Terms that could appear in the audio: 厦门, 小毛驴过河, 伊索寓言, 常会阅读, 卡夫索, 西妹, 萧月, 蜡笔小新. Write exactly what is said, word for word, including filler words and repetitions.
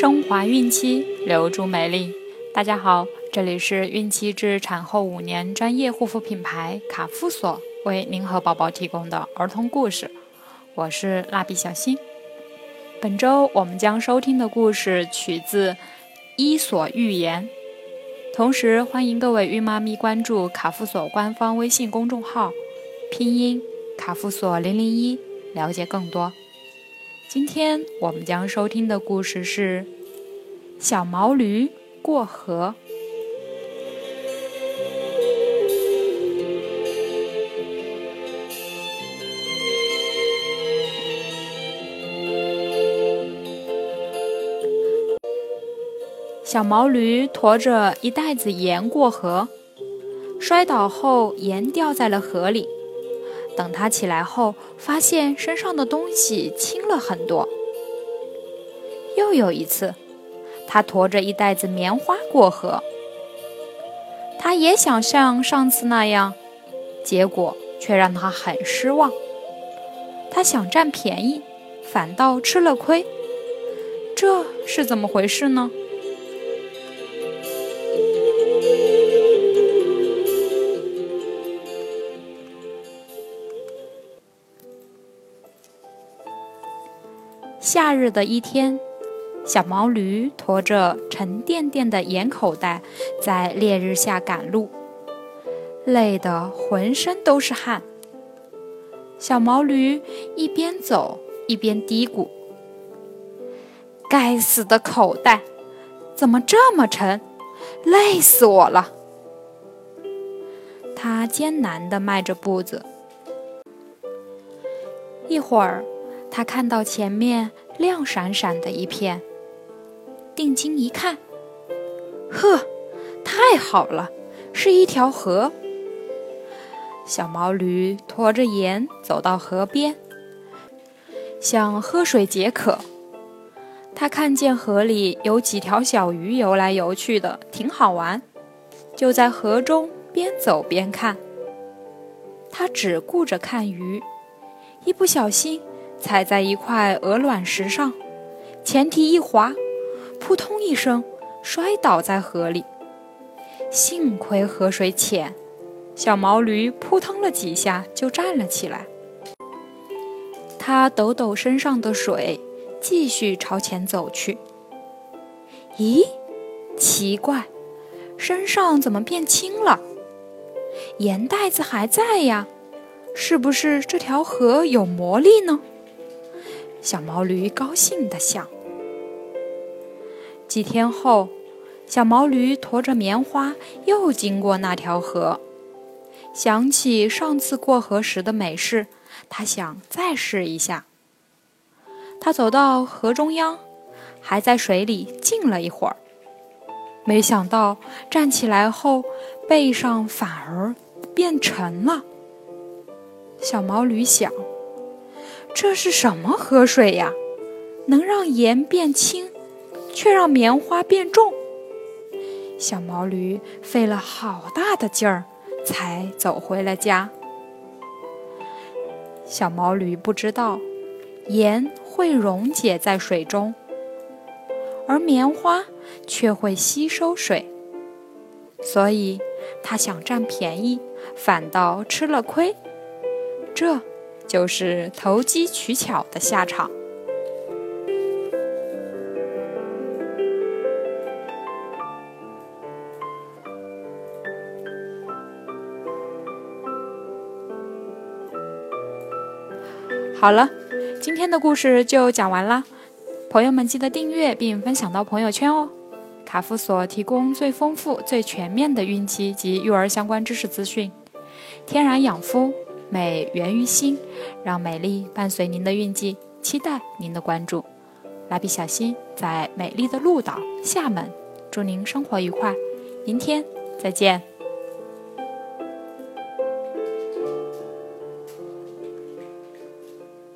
升华孕期，留住美丽。大家好，这里是孕期至产后五年专业护肤品牌卡夫索为您和宝宝提供的儿童故事，我是蜡笔小新。本周我们将收听的故事取自《伊索寓言》，同时欢迎各位孕妈咪关注卡夫索官方微信公众号，拼音卡夫索零零一，了解更多。今天我们将收听的故事是小毛驴过河。小毛驴驮着一袋子盐过河，摔倒后盐掉在了河里。等他起来后，发现身上的东西轻了很多。又有一次，他驮着一袋子棉花过河，他也想像上次那样，结果却让他很失望。他想占便宜，反倒吃了亏，这是怎么回事呢？夏日的一天，小毛驴驮着沉甸甸的盐口袋，在烈日下赶路，累得浑身都是汗。小毛驴一边走一边嘀咕：“该死的口袋，怎么这么沉？累死我了！”他艰难地迈着步子。一会儿，他看到前面亮闪闪的一片，定睛一看，呵，太好了，是一条河。小毛驴驮着盐走到河边，想喝水解渴。他看见河里有几条小鱼游来游去的，挺好玩，就在河中边走边看。他只顾着看鱼，一不小心踩在一块鹅卵石上，前蹄一滑，扑通一声摔倒在河里。幸亏河水浅，小毛驴扑腾了几下就站了起来。它抖抖身上的水，继续朝前走去。咦，奇怪，身上怎么变轻了？盐袋子还在呀，是不是这条河有魔力呢？小毛驴高兴地想。几天后，小毛驴驮着棉花又经过那条河，想起上次过河时的美事，他想再试一下。他走到河中央，还在水里浸了一会儿，没想到站起来后，背上反而变沉了。小毛驴想，这是什么河水呀？能让盐变轻，却让棉花变重。小毛驴费了好大的劲儿，才走回了家。小毛驴不知道，盐会溶解在水中，而棉花却会吸收水，所以他想占便宜，反倒吃了亏。这就是投机取巧的下场。好了，今天的故事就讲完啦，朋友们记得订阅并分享到朋友圈哦。卡夫所提供最丰富、最全面的孕期及育儿相关知识资讯，天然养肤，美源于心，让美丽伴随您的孕期，期待您的关注。蜡笔小新在美丽的鹭岛厦门，祝您生活愉快，明天再见。